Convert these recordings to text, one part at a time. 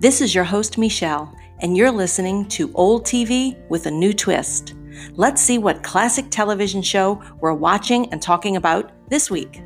This is your host, Michelle, and you're listening to Old TV with a New Twist. Let's see what classic television show we're watching and talking about this week.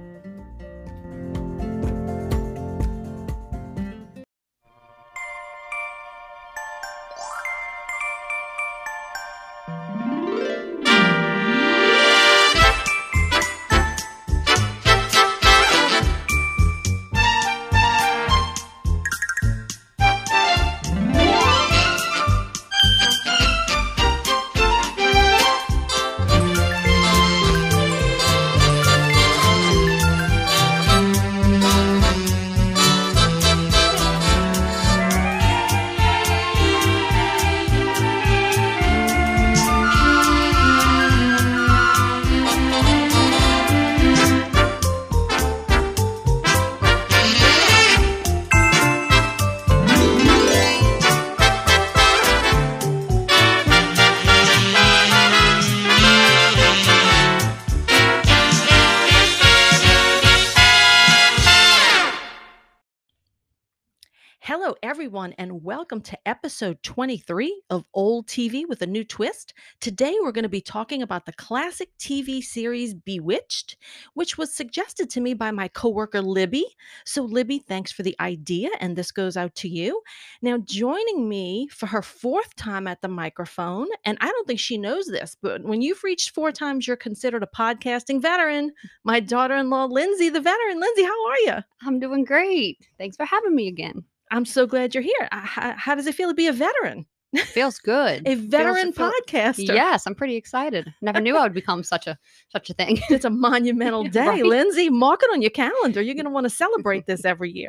Hello, everyone, and welcome to episode 23 of Old TV with a New Twist. Today, we're going to be talking about the classic TV series Bewitched, which was suggested to me by my coworker, Libby. So, Libby, thanks for the idea, and this goes out to you. Now, joining me for her fourth time at the microphone, and I don't think she knows this, but when you've reached four times, you're considered a podcasting veteran. My daughter-in-law, Lindsay, the veteran. Lindsay, how are you? I'm doing great. Thanks for having me again. I'm so glad you're here. How does it feel to be a veteran? Feels good. A veteran podcaster. Yes, I'm pretty excited. Never knew I would become such a thing. It's a monumental day, right? Lindsay. Mark it on your calendar. You're going to want to celebrate this every year.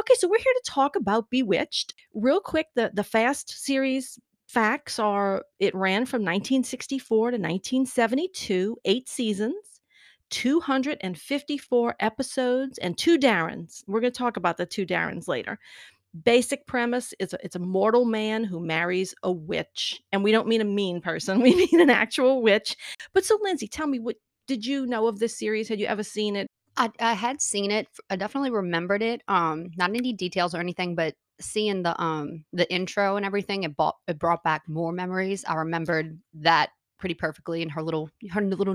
Okay, so we're here to talk about Bewitched. Real quick, the Fast series facts are it ran from 1964 to 1972, 8 seasons. 254 episodes and 2 Darrens. We're going to talk about the 2 Darrens later. Basic premise is it's a mortal man who marries a witch. And we don't mean a mean person. We mean an actual witch. But so, Lindsay, tell me, what did you know of this series? Had you ever seen it? I had seen it. I definitely remembered it. Not any details or anything, but seeing the intro and everything, it brought back more memories. I remembered that pretty perfectly, and her little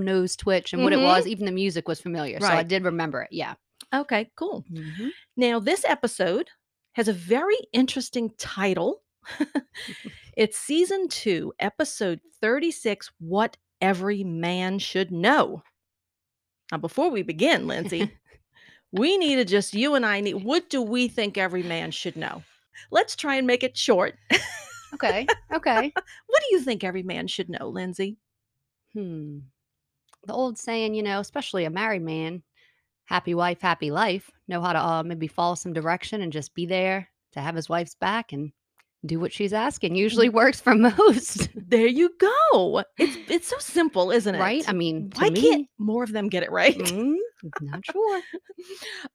nose twitch and what it was. Even the music was familiar. Right. So I did remember it. Yeah. Okay, cool. Mm-hmm. Now this episode has a very interesting title. It's season 2, episode 36, What Every Man Should Know. Now before we begin, Lindsay, what do we think every man should know? Let's try and make it short. Okay. What do you think every man should know, Lindsay? The old saying, especially a married man, happy wife, happy life. Know how to maybe follow some direction and just be there to have his wife's back and do what she's asking. Usually works for most. There you go. It's so simple, isn't it? Right? I mean, why can't more of them get it right? Not sure.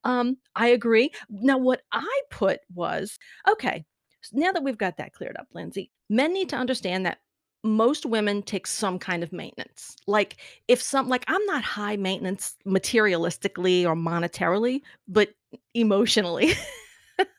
I agree. Now, what I put was, okay, so now that we've got that cleared up, Lindsay, men need to understand that most women take some kind of maintenance. Like I'm not high maintenance materialistically or monetarily, but emotionally.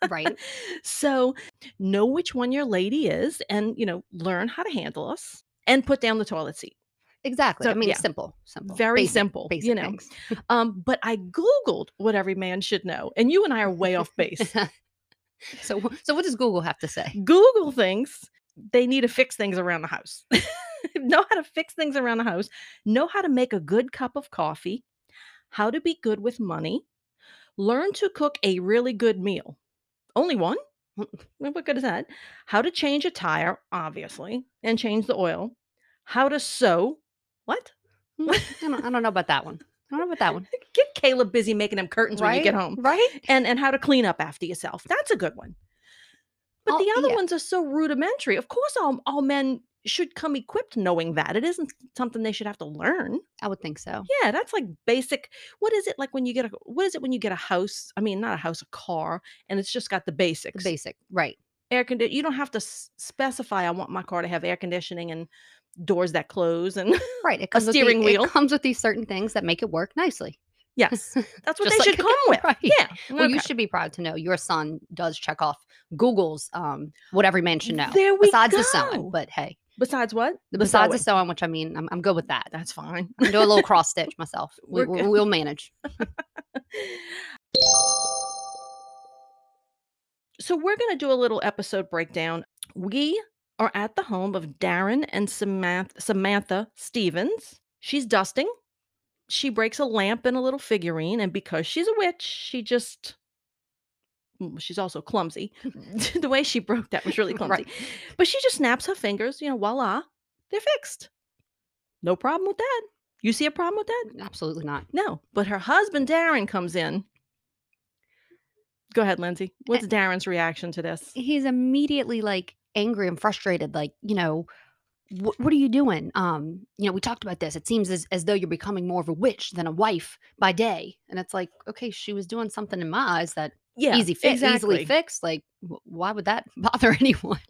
Right. So know which one your lady is and, learn how to handle us and put down the toilet seat. Exactly. So, simple. Very basic, simple, basic things. But I Googled what every man should know, and you and I are way off base. So what does Google have to say? Google thinks they need to fix things around the house. Know how to fix things around the house. Know how to make a good cup of coffee. How to be good with money. Learn to cook a really good meal. Only one? What good is that? How to change a tire, obviously, and change the oil. How to sew. What? I don't know about that one. Get Caleb busy making them curtains when you get home. Right. And how to clean up after yourself. That's a good one. But the other ones are so rudimentary. Of course, all men should come equipped knowing that. It isn't something they should have to learn. I would think so. Yeah, that's like basic. What is it like when you get a house? I mean, not a house, a car, and it's just got the basics. The basic, right. You don't have to specify, I want my car to have air conditioning and doors that close and a steering wheel. It comes with these certain things that make it work nicely. Yes. That's what they should come with. Right. Yeah. Well, okay. You should be proud to know your son does check off Google's what every man should know. There we go. Besides the sewing, but hey. Besides what? Besides the sewing, which I mean, I'm good with that. That's fine. I do a little cross stitch myself. We'll manage. So we're going to do a little episode breakdown. We are at the home of Darren and Samantha Stevens. She's dusting. She breaks a lamp and a little figurine, and because she's a witch, she's also clumsy. The way she broke that was really clumsy. Right. But she just snaps her fingers, voila, they're fixed. No problem with that. You see a problem with that? Absolutely not. No, but her husband, Darren, comes in. Go ahead, Lindsay. What's Darren's reaction to this? He's immediately like angry and frustrated, like, what are you doing? We talked about this. It seems as though you're becoming more of a witch than a wife by day. And it's like, okay, she was doing something in my eyes that easily fixed. Like, why would that bother anyone?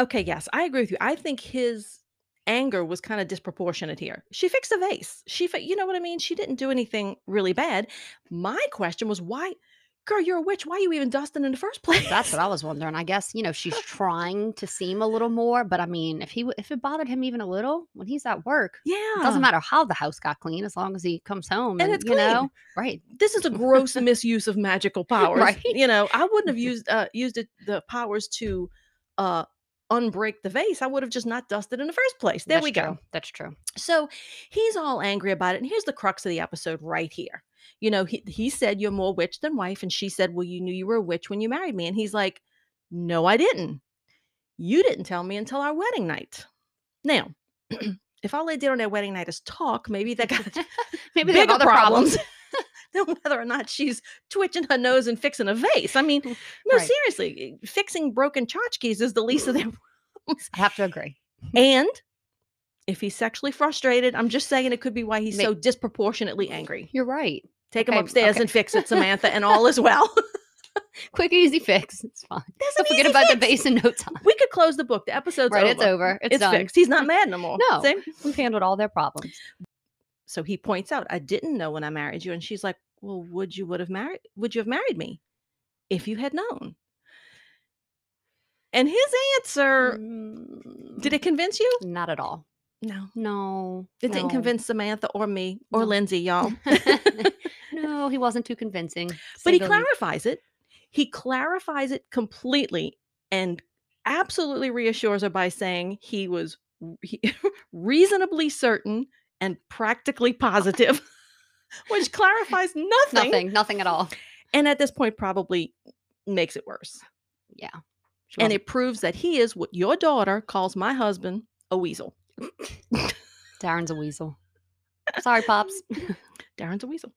Okay, yes, I agree with you. I think his anger was kind of disproportionate here. She fixed a vase. You know what I mean? She didn't do anything really bad. My question was, why? Girl, you're a witch. Why are you even dusting in the first place? That's what I was wondering. I guess, she's trying to seem a little more, but I mean, if it bothered him even a little when he's at work, it doesn't matter how the house got clean as long as he comes home and it's clean. Right. This is a gross misuse of magical powers. Right. I wouldn't have used the powers to unbreak the vase. I would have just not dusted in the first place. There we go. That's true. So he's all angry about it. And here's the crux of the episode right here. He said, you're more witch than wife. And she said, well, you knew you were a witch when you married me. And he's like, no, I didn't. You didn't tell me until our wedding night. Now, if all they did on their wedding night is talk, maybe they got maybe bigger problems than whether or not she's twitching her nose and fixing a vase. I mean, no, right. Seriously, fixing broken tchotchkes is the least of their problems. I have to agree. And if he's sexually frustrated, I'm just saying it could be why he's so disproportionately angry. You're right. Take him upstairs and fix it, Samantha, and all is well. Quick, easy fix. It's fine. Don't forget about the vase in no time. We could close the book. The episode's over. Right, it's over. It's done. Fixed. He's not mad no more. No. See? We've handled all their problems. So he points out, I didn't know when I married you. And she's like, well, would you have married me if you had known? And his answer, did it convince you? Not at all. No. It didn't convince Samantha or me or Lindsay, y'all. No, he wasn't too convincing. But he clarifies it. He clarifies it completely and absolutely reassures her by saying he was reasonably certain and practically positive, which clarifies nothing. Nothing at all. And at this point probably makes it worse. Yeah. And it proves that he is what your daughter calls my husband, a weasel. Darren's a weasel. Sorry, Pops. Darren's a weasel.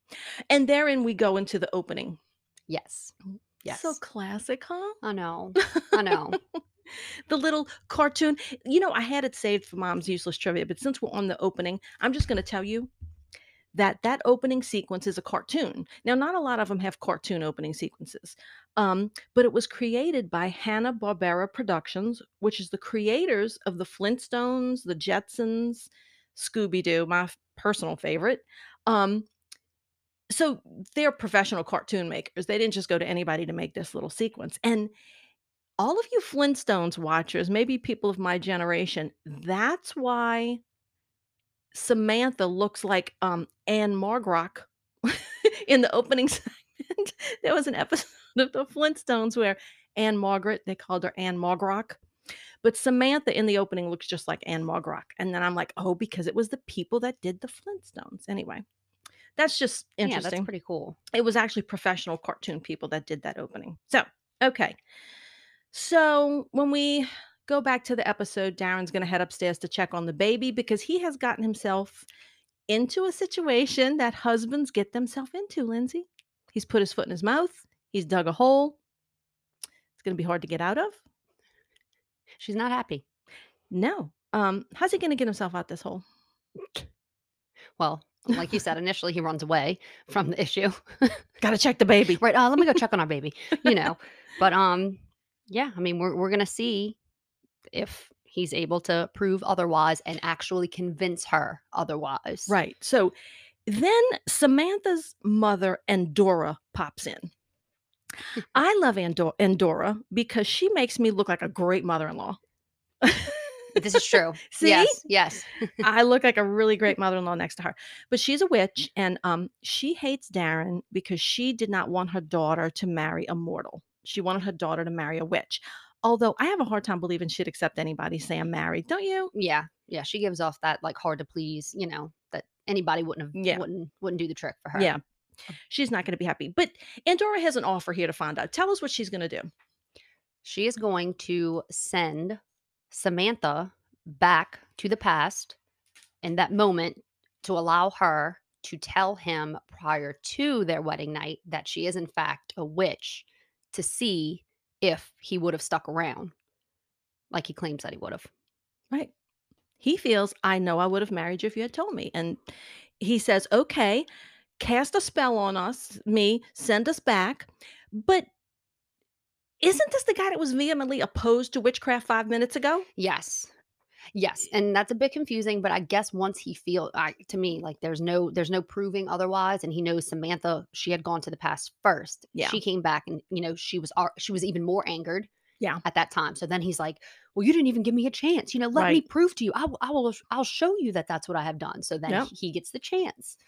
And therein we go into the opening. Yes. So classic, huh? I know. The little cartoon. I had it saved for Mom's Useless Trivia, but since we're on the opening, I'm just going to tell you that opening sequence is a cartoon. Now, not a lot of them have cartoon opening sequences, but it was created by Hanna-Barbera Productions, which is the creators of The Flintstones, The Jetsons, Scooby-Doo, my personal favorite. So they're professional cartoon makers. They didn't just go to anybody to make this little sequence. And all of you Flintstones watchers, maybe people of my generation, that's why Samantha looks like Ann-Margret in the opening segment. There was an episode of The Flintstones where Ann-Margret, they called her Ann-Margret. But Samantha in the opening looks just like Ann-Margret. And then I'm like, oh, because it was the people that did The Flintstones. Anyway, that's just interesting. Yeah, that's pretty cool. It was actually professional cartoon people that did that opening. So, okay. So when we go back to the episode, Darren's going to head upstairs to check on the baby because he has gotten himself into a situation that husbands get themselves into, Lindsay. He's put his foot in his mouth. He's dug a hole. It's going to be hard to get out of. She's not happy. No. How's he going to get himself out this hole? Well, like you said, initially he runs away from the issue. Got to check the baby. Right. Let me go check on our baby, But, yeah, I mean, we're going to see if he's able to prove otherwise and actually convince her otherwise. Right. So Then Samantha's mother, Endora, pops in. I love Endora because she makes me look like a great mother-in-law. This is true. See? Yes. I look like a really great mother-in-law next to her. But she's a witch, and she hates Darren because she did not want her daughter to marry a mortal. She wanted her daughter to marry a witch. Although I have a hard time believing she'd accept anybody, Sam, married, don't you? Yeah. Yeah. She gives off that like hard to please, you know, that anybody wouldn't do the trick for her. Yeah. She's not going to be happy. But Endora has an offer here to find out. Tell us what she's going to do. She is going to send Samantha back to the past in that moment to allow her to tell him prior to their wedding night that she is in fact a witch, to see if he would have stuck around like he claims that he would have. Right. He feels, I know I would have married you if you had told me. And he says, okay, cast a spell on us, send us back. But isn't this the guy that was vehemently opposed to witchcraft 5 minutes ago? Yes. And that's a bit confusing, but I guess once he feels, to me, like there's no proving otherwise. And he knows Samantha, she had gone to the past first. Yeah. She came back and, you know, she was even more angered at that time. So then he's like, well, you didn't even give me a chance. You know, let me prove to you. I'll show you that that's what I have done. So then he gets the chance.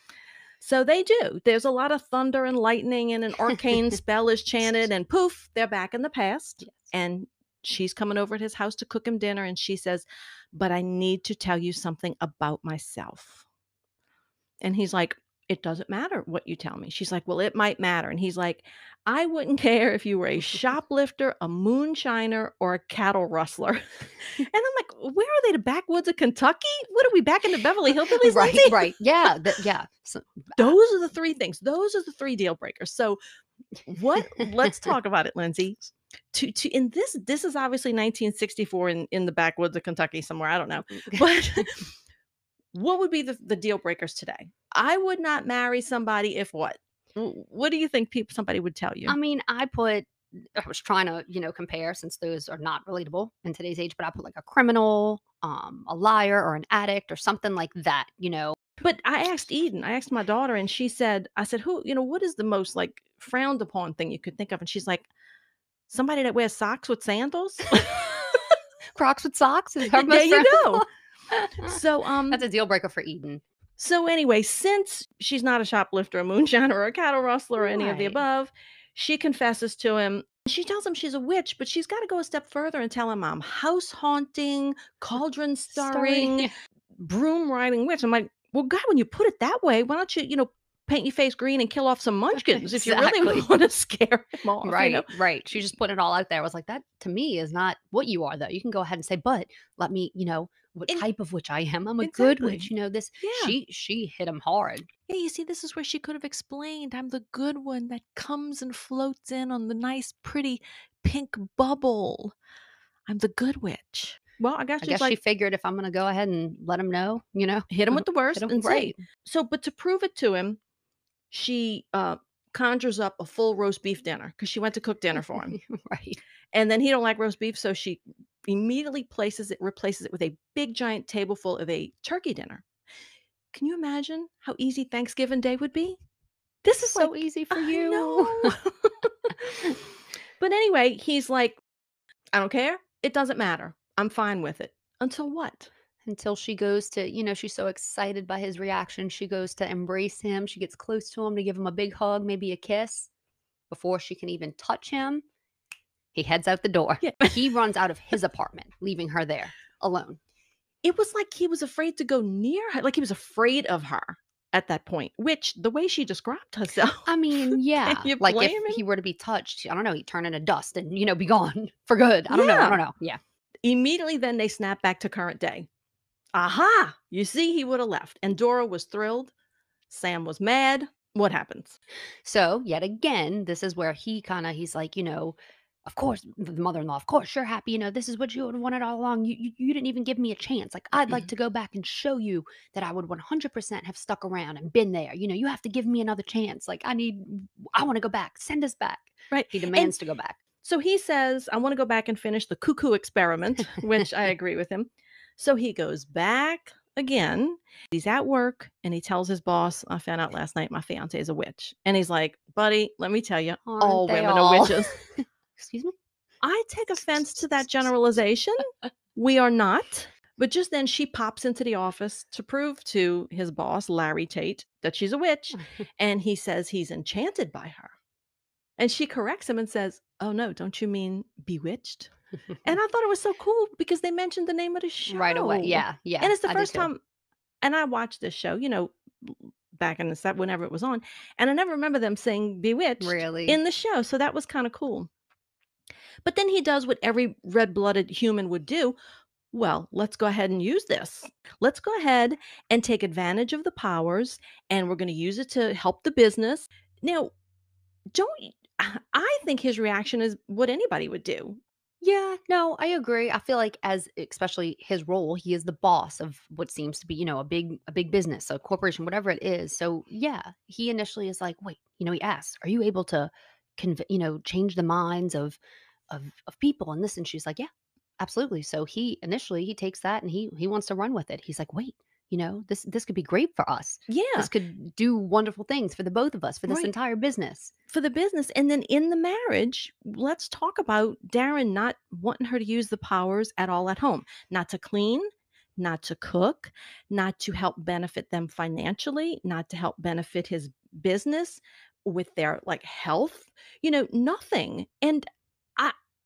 So they do. There's a lot of thunder and lightning and an arcane spell is chanted and poof, they're back in the past. Yes. And she's coming over at his house to cook him dinner. And she says, but I need to tell you something about myself. And he's like, it doesn't matter what you tell me. She's like, well, it might matter. And he's like, I wouldn't care if you were a shoplifter, a moonshiner, or a cattle rustler. And I'm like, where are they? The backwoods of Kentucky? What are we back in the Beverly Hillbillies? Right. Yeah. So, those are the three things. Those are the three deal breakers. So what? Let's talk about it, Lindsay. In this is obviously 1964 in the backwoods of Kentucky somewhere. I don't know. But what would be the deal breakers today? I would not marry somebody if what? What do you think somebody would tell you? I mean, I was trying to, you know, compare since those are not relatable in today's age, but I put like a criminal, a liar, or an addict or something like that, you know. But I asked my daughter, and she said, I said, who, you know, what is the most like frowned upon thing you could think of? And she's like, somebody that wears socks with sandals. Crocs with socks is her most frowned upon. So that's a deal breaker for Eden. So anyway, since she's not a shoplifter, a moonshiner, or a cattle rustler, or any of the above, she confesses to him. She tells him she's a witch, but she's got to go a step further and tell him I'm house haunting, cauldron stirring, broom riding witch. I'm like, well, God, when you put it that way, why don't you, you know, paint your face green and kill off some munchkins if you really want to scare them off. Right, you know? Right. She just put it all out there. I was like, that to me is not what you are, though. You can go ahead and say, but let me, you know, what type of witch I am. I'm a good witch. You know, this, she hit him hard. Yeah, you see, this is where she could have explained, I'm the good one that comes and floats in on the nice, pretty pink bubble. I'm the good witch. Well, I guess she figured if I'm going to go ahead and let him know, you know, hit him with the worst and say. So, but to prove it to him, she conjures up a full roast beef dinner because she went to cook dinner for him. Right. And then he don't like roast beef. So she immediately replaces it with a big giant table full of a turkey dinner. Can you imagine how easy Thanksgiving Day would be? This is so easy for you. But anyway, he's like, I don't care. It doesn't matter. I'm fine with it. Until what? Until she goes to, you know, she's so excited by his reaction. She goes to embrace him. She gets close to him to give him a big hug, maybe a kiss. Before she can even touch him, he heads out the door. Yeah. He runs out of his apartment, leaving her there alone. It was like he was afraid to go near her. Like he was afraid of her at that point, which the way she described herself. I mean, yeah. Like if he were to be touched, I don't know, he'd turn into dust and, you know, be gone for good. I don't know. Yeah. Immediately then they snap back to current day. Aha! You see, he would have left. And Dora was thrilled. Sam was mad. What happens? So, yet again, this is where he's like, you know, of course, the mother-in-law, of course, you're happy. You know, this is what you would have wanted all along. You didn't even give me a chance. Like, I'd like to go back and show you that I would 100% have stuck around and been there. You know, you have to give me another chance. Like, I want to go back. Send us back. Right. He demands to go back. So he says, I want to go back and finish the cuckoo experiment, which I agree with him. So he goes back again. He's at work and he tells his boss, I found out last night my fiance is a witch. And he's like, buddy, let me tell you, all women are witches. Excuse me? I take offense to that generalization. We are not. But just then she pops into the office to prove to his boss, Larry Tate, that she's a witch. And he says he's enchanted by her. And she corrects him and says, oh, no, don't you mean bewitched? And I thought it was so cool because they mentioned the name of the show. Right away. Yeah. Yeah. And it's the first time. And I watched this show, you know, back in the set, whenever it was on. And I never remember them saying bewitched really in the show. So that was kind of cool. But then he does what every red-blooded human would do. Well, let's go ahead and use this. Let's go ahead and take advantage of the powers, and we're going to use it to help the business. Now, I think his reaction is what anybody would do. Yeah, no, I agree. I feel like especially his role, he is the boss of what seems to be, you know, a big business, a corporation, whatever it is. So yeah, he initially is like, wait, you know, he asks, are you able to, you know, change the minds of people and this? And she's like, yeah, absolutely. So he initially, he takes that and he wants to run with it. He's like, wait, you know, this could be great for us. Yeah. This could do wonderful things for the both of us, for this entire business. For the business. And then in the marriage, let's talk about Darren not wanting her to use the powers at all at home. Not to clean, not to cook, not to help benefit them financially, not to help benefit his business with their like health, you know, nothing. And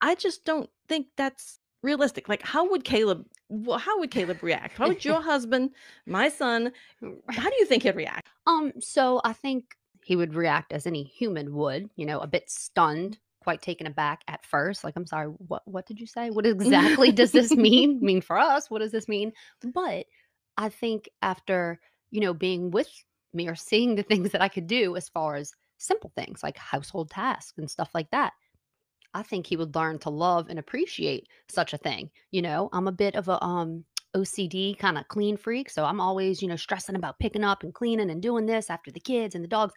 I just don't think that's realistic. Like, how would Caleb react? How would your husband, my son, how do you think he'd react? So I think he would react as any human would, you know, a bit stunned, quite taken aback at first. Like, I'm sorry, what did you say? What exactly does this mean for us? What does this mean? But I think after, you know, being with me or seeing the things that I could do as far as simple things like household tasks and stuff like that, I think he would learn to love and appreciate such a thing. You know, I'm a bit of a OCD kind of clean freak. So I'm always, you know, stressing about picking up and cleaning and doing this after the kids and the dogs.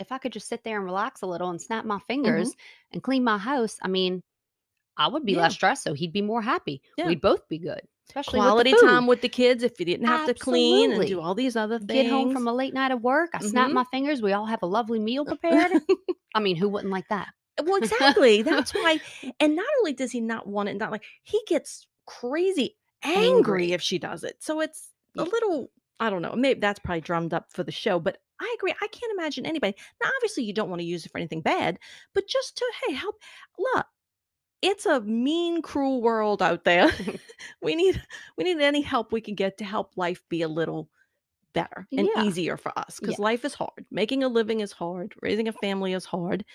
If I could just sit there and relax a little and snap my fingers and clean my house, I mean, I would be less stressed. So he'd be more happy. Yeah. We'd both be good. Especially quality time with the kids if you didn't have to clean and do all these other things. Get home from a late night at work. I snap my fingers. We all have a lovely meal prepared. I mean, who wouldn't like that? Well, exactly. That's why. And not only does he not want it, he gets crazy angry if she does it. So it's a little, I don't know, maybe that's probably drummed up for the show, but I agree. I can't imagine anybody. Now, obviously you don't want to use it for anything bad, but just to, hey, help. Look, it's a mean, cruel world out there. we need any help we can get to help life be a little better and easier for us, because life is hard. Making a living is hard. Raising a family is hard.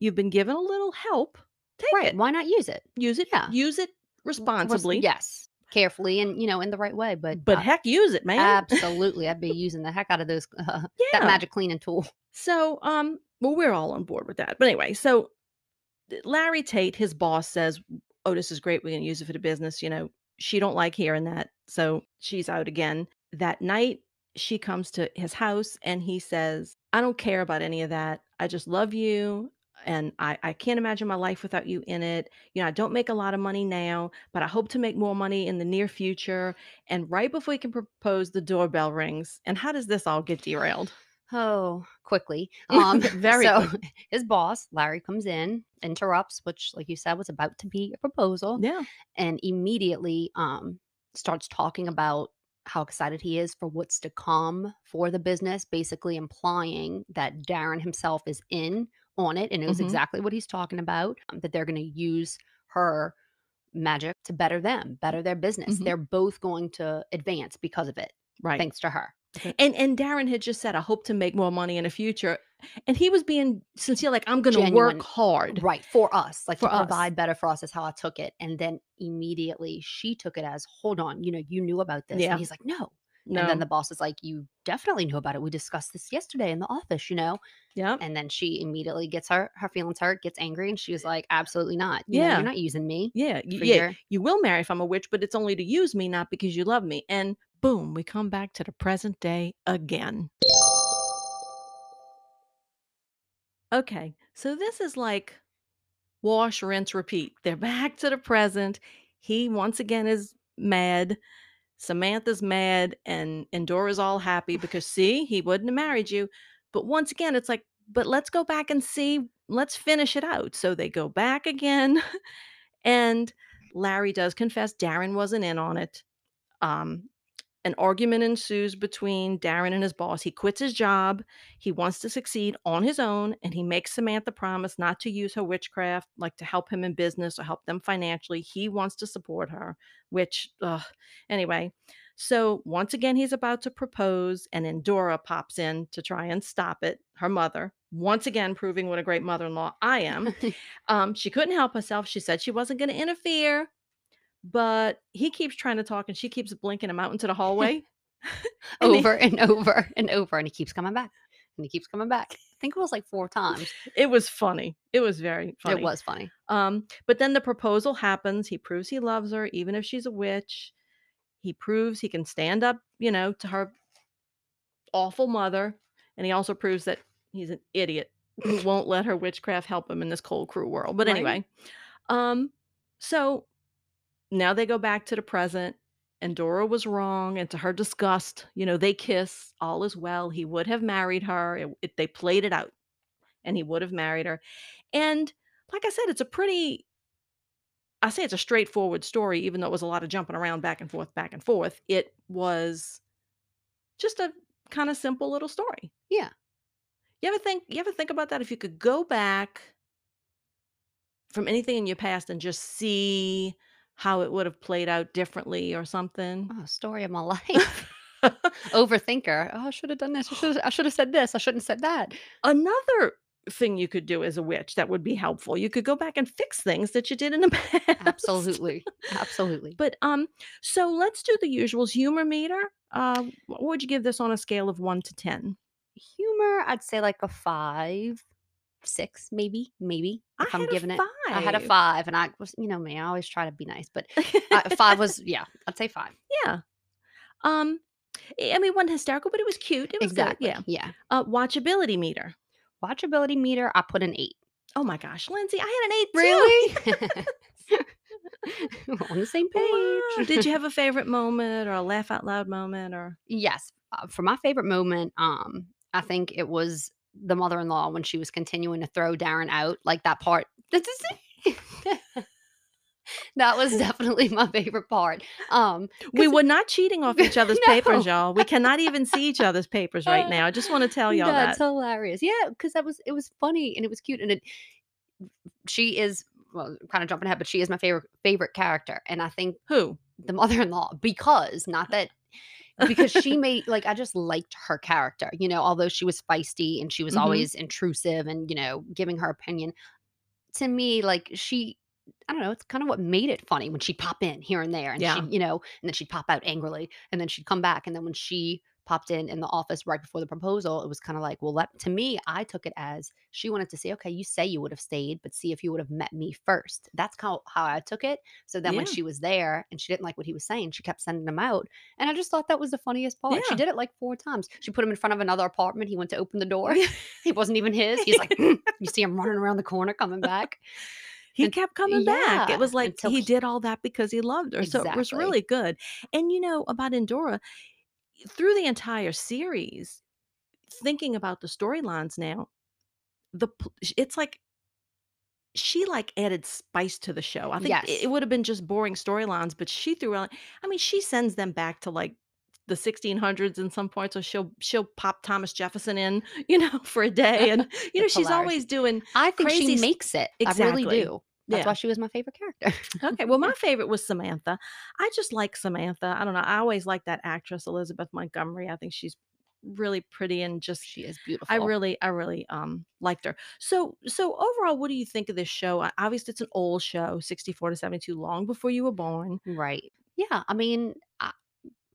You've been given a little help. Take it. Why not use it? Use it. Yeah. Use it responsibly. Yes. Carefully and, you know, in the right way. But heck, use it, man. Absolutely. I'd be using the heck out of those, that magic cleaning tool. So, well, we're all on board with that. But anyway, so Larry Tate, his boss, says, oh, this is great. We're going to use it for the business. You know, she don't like hearing that. So she's out again. That night, she comes to his house and he says, I don't care about any of that. I just love you. And I can't imagine my life without you in it. You know, I don't make a lot of money now, but I hope to make more money in the near future. And right before we can propose, the doorbell rings. And how does this all get derailed? Oh, quickly. Very quickly. His boss, Larry, comes in, interrupts, which, like you said, was about to be a proposal. Yeah. And immediately starts talking about how excited he is for what's to come for the business, basically implying that Darren himself is in on it, and it was exactly what he's talking about, that they're going to use her magic to better them, better their business. They're both going to advance because of it, right? Thanks to her. And Darren had just said, I hope to make more money in the future. And he was being sincere, like, I'm going to work hard. Right. For us, like, for to provide better for us is how I took it. And then immediately she took it as, hold on, you know, you knew about this. Yeah. And he's like, no. And then the boss is like, you definitely knew about it. We discussed this yesterday in the office, you know? Yeah. And then she immediately gets her feelings hurt, gets angry. And she was like, absolutely not. You know, you're not using me. Yeah. You will marry if I'm a witch, but it's only to use me, not because you love me. And boom, we come back to the present day again. Okay. So this is like wash, rinse, repeat. They're back to the present. He once again is mad. Samantha's mad and Endora's all happy because, see, he wouldn't have married you. But once again, it's like, but let's go back and see, let's finish it out. So they go back again and Larry does confess Darren wasn't in on it. An argument ensues between Darren and his boss. He quits his job. He wants to succeed on his own. And he makes Samantha promise not to use her witchcraft, like to help him in business or help them financially. He wants to support her, which, anyway. So once again, he's about to propose. And Endora pops in to try and stop it. Her mother, once again, proving what a great mother-in-law I am. She couldn't help herself. She said she wasn't going to interfere. But he keeps trying to talk and she keeps blinking him out into the hallway. over and over. And he keeps coming back. I think it was like 4 times. It was funny. It was very funny. But then the proposal happens. He proves he loves her, even if she's a witch. He proves he can stand up, you know, to her awful mother. And he also proves that he's an idiot who won't let her witchcraft help him in this cold, cruel world. But anyway, so... Now they go back to the present. Endora was wrong. And to her disgust, you know, they kiss. All is well. He would have married her. They played it out. And he would have married her. And like I said, it's a pretty... I say it's a straightforward story, even though it was a lot of jumping around back and forth. It was just a kind of simple little story. Yeah. You ever think about that? If you could go back from anything in your past and just see... how it would have played out differently or something. Oh, story of my life. Overthinker. Oh, I should have done this. I should have said this. I shouldn't have said that. Another thing you could do as a witch that would be helpful. You could go back and fix things that you did in the past. Absolutely. But so let's do the usuals. Humor meter. What would you give this on a scale of 1 to 10? Humor, I'd say like a 5. 6 maybe if I'm giving it. I had a 5 and I was, you know me, I always try to be nice, but 5 was, yeah, I'd say 5. Yeah. I mean, wasn't hysterical, but it was cute. It was exactly good. Yeah. Watchability meter, I put an 8. Oh my gosh, Lindsay, I had an 8 too. Really? We're on the same page. Wow. Did you have a favorite moment or a laugh out loud moment or? Yes, for my favorite moment, I think it was the mother-in-law when she was continuing to throw Darren out, like that part. That was definitely my favorite part. We were not cheating off each other's papers, y'all. We cannot even see each other's papers right now. I just want to tell y'all that's hilarious. Yeah, because it was funny and it was cute and she is, well, kind of jumping ahead, but she is my favorite character, and I think the mother-in-law, because she made, like, I just liked her character, you know, although she was feisty and she was always intrusive and, you know, giving her opinion. To me, like, she, I don't know, it's kind of what made it funny when she'd pop in here and there and she, you know, and then she'd pop out angrily and then she'd come back. And then when she popped in the office right before the proposal, it was kind of like, well, to me, I took it as she wanted to say, okay, you say you would have stayed, but see if you would have met me first. That's how I took it. So then when she was there and she didn't like what he was saying, she kept sending him out. And I just thought that was the funniest part. Yeah. She did it like 4 times. She put him in front of another apartment. He went to open the door. It wasn't even his. He's like, you see him running around the corner coming back. He kept coming back. It was like he did all that because he loved her. Exactly. So it was really good. And you know about Endora, through the entire series, thinking about the storylines now, it's like she like added spice to the show. I think it would have been just boring storylines, but she threw out, I mean, she sends them back to like the 1600s in some parts, so she'll pop Thomas Jefferson in, you know, for a day, and you know, she's hilarious. Always doing. I think she makes it. Exactly. I really do. That's why she was my favorite character. Okay. Well, my favorite was Samantha. I just like Samantha. I don't know. I always like that actress, Elizabeth Montgomery. I think she's really pretty and just she is beautiful. I really liked her. So overall, what do you think of this show? Obviously, it's an old show, 64 to 72, long before you were born. Right. Yeah. I mean,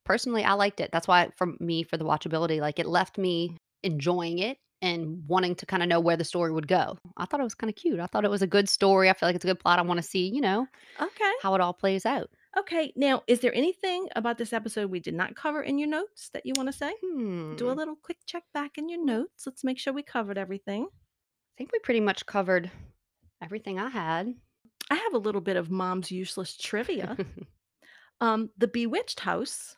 personally, I liked it. That's why for the watchability, like it left me enjoying it and wanting to kind of know where the story would go. I thought it was kind of cute. I thought it was a good story. I feel like it's a good plot. I want to see, you know, how it all plays out. Okay. Now, is there anything about this episode we did not cover in your notes that you want to say? Do a little quick check back in your notes. Let's make sure we covered everything. I think we pretty much covered everything I had. I have a little bit of mom's useless trivia. The Bewitched house,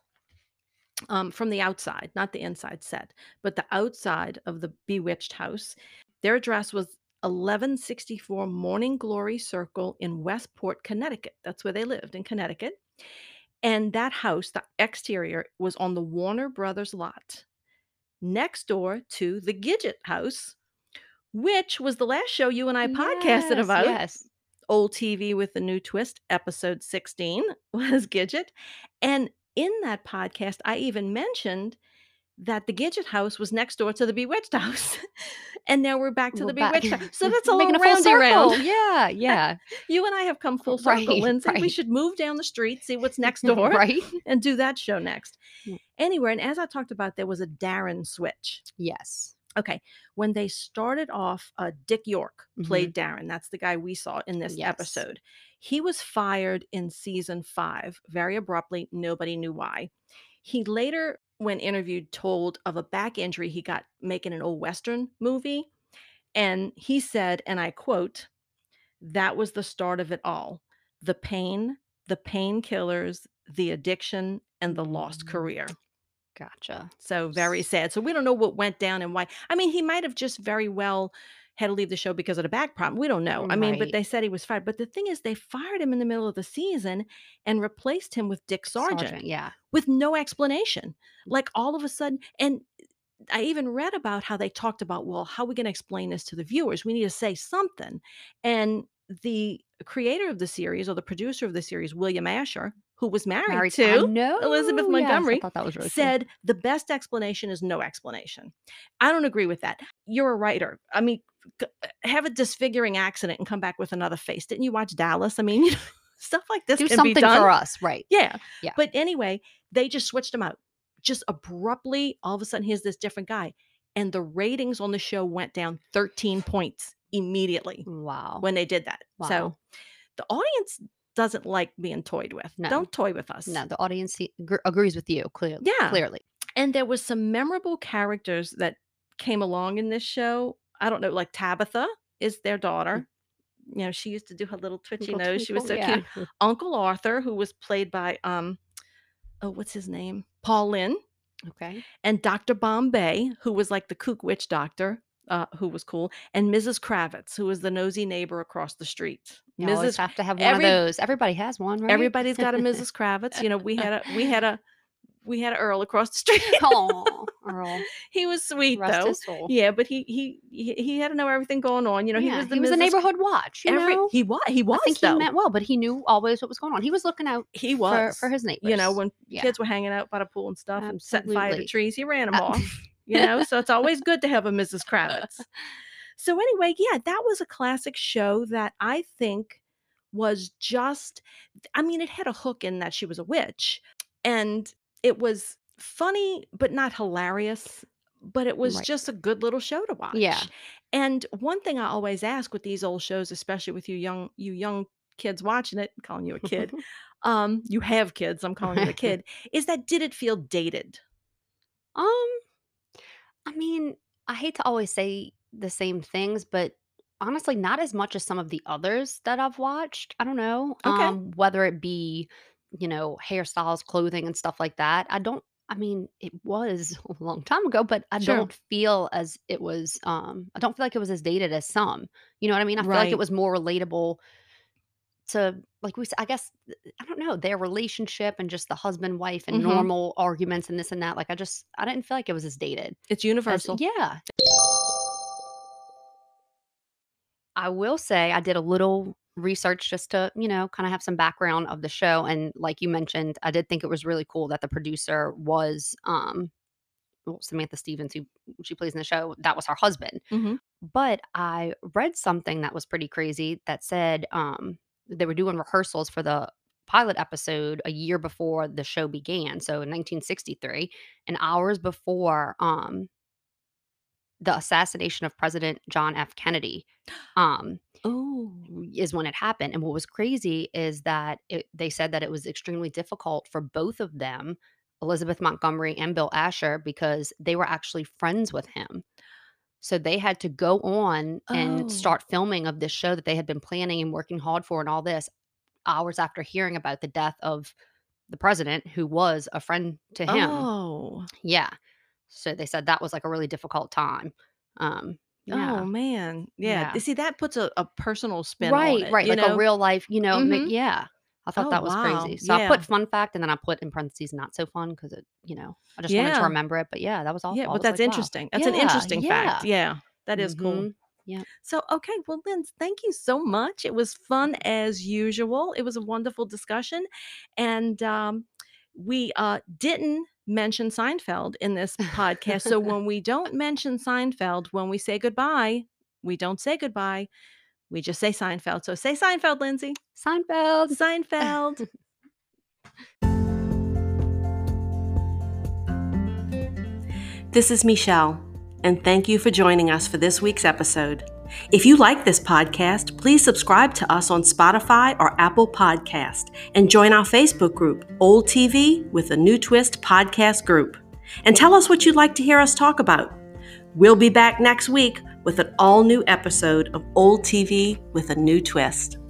from the outside, not the inside set, but the outside of the Bewitched house, their address was 1164 Morning Glory Circle in Westport, Connecticut. That's where they lived, in Connecticut. And that house, the exterior, was on the Warner Brothers lot next door to the Gidget house, which was the last show you and I podcasted about. Yes. Old TV with a New Twist, episode 16 was Gidget. And in that podcast, I even mentioned that the Gidget house was next door to the Bewitched house. And now we're back to the Bewitched house. So that's a little roundabout. Yeah, yeah. You and I have come full circle, Lindsay. Right. We should move down the street, see what's next door, right? And do that show next. Anyway, and as I talked about, there was a Darren switch. Yes. Okay. When they started off, Dick York played Darren. That's the guy we saw in this episode. He was fired in season 5 very abruptly. Nobody knew why. He later, when interviewed, told of a back injury he got making an old Western movie. And he said, and I quote, "That was the start of it all. The pain, the painkillers, the addiction, and the lost career." Gotcha. So very sad. So we don't know what went down and why. I mean, he might have just very well had to leave the show because of the back problem. We don't know. I mean, but they said he was fired. But the thing is, they fired him in the middle of the season and replaced him with Dick Sargent. Yeah. With no explanation. Like all of a sudden. And I even read about how they talked about, well, how are we going to explain this to the viewers? We need to say something. And the creator of the series, or the producer of the series, William Asher, who was married to Elizabeth Montgomery, really said the best explanation is no explanation. I don't agree with that. You're a writer. I mean, have a disfiguring accident and come back with another face. Didn't you watch Dallas? I mean, stuff like this can be done. Do something for us, right? Yeah. Yeah. But anyway, they just switched him out. Just abruptly, all of a sudden, here's this different guy. And the ratings on the show went down 13 points immediately. Wow. When they did that. Wow. So the audience doesn't like being toyed with. No. Don't toy with us. No, the audience agrees with you, clearly. Yeah. Clearly. And there was some memorable characters that came along in this show. I don't know, like Tabitha is their daughter. You know, she used to do her little twitchy nose. She was so cute. Uncle Arthur, who was played by, what's his name? Paul Lynde. Okay. And Dr. Bombay, who was like the kook witch doctor. Who was cool, and Mrs. Kravitz, who was the nosy neighbor across the street. You always have to have one of those. Everybody has one, right? Everybody's got a Mrs. Kravitz. You know, we had a Earl across the street. Oh, Earl. He was sweet though. His soul. Yeah, but he had to know everything going on. You know, he was a neighborhood watch. He was. I think he meant well, but he knew always what was going on. He was looking out. He was for his neighbors. You know, when kids were hanging out by the pool and stuff, and setting fire to trees, he ran them off. You know, so it's always good to have a Mrs. Kravitz. So anyway, yeah, that was a classic show that I think was just, I mean, it had a hook in that she was a witch, and it was funny, but not hilarious, but it was just a good little show to watch. Yeah. And one thing I always ask with these old shows, especially with you young kids watching it, I'm calling you a kid, you have kids, I'm calling you a kid, is that did it feel dated? I mean, I hate to always say the same things, but honestly, not as much as some of the others that I've watched. I don't know. Okay. Whether it be, you know, hairstyles, clothing, and stuff like that. It was a long time ago, but I don't feel as it was, I don't feel like it was as dated as some. You know what I mean? I feel like it was more relatable to, like we said, I guess, I don't know, their relationship and just the husband, wife, and normal arguments and this and that. Like, I didn't feel like it was as dated. It's universal. I will say I did a little research just to, you know, kind of have some background of the show. And like you mentioned, I did think it was really cool that the producer was Samantha Stevens, who she plays in the show. That was her husband. But I read something that was pretty crazy that said, they were doing rehearsals for the pilot episode a year before the show began. So in 1963, and hours before the assassination of President John F. Kennedy is when it happened. And what was crazy is that they said that it was extremely difficult for both of them, Elizabeth Montgomery and Bill Asher, because they were actually friends with him. So they had to go on and start filming of this show that they had been planning and working hard for and all this hours after hearing about the death of the president, who was a friend to him. Oh. Yeah. So they said that was like a really difficult time. Yeah. Oh, man. Yeah. See, that puts a personal spin on it. Right. Like a real life, mm-hmm. Yeah. I thought that was crazy. So I put fun fact and then I put in parentheses not so fun because it, I just wanted to remember it. But yeah, that was awful. Yeah, but that's like, interesting. Wow. That's an interesting fact. Yeah. That is cool. Yeah. So, okay. Well, Lynn, thank you so much. It was fun as usual. It was a wonderful discussion. And we didn't mention Seinfeld in this podcast. So when we don't mention Seinfeld, when we say goodbye, we don't say goodbye. We just say Seinfeld. So say Seinfeld, Lindsay. Seinfeld. Seinfeld. This is Michelle, and thank you for joining us for this week's episode. If you like this podcast, please subscribe to us on Spotify or Apple Podcast and join our Facebook group, Old TV with a New Twist Podcast Group. And tell us what you'd like to hear us talk about. We'll be back next week with an all-new episode of Old TV with a New Twist.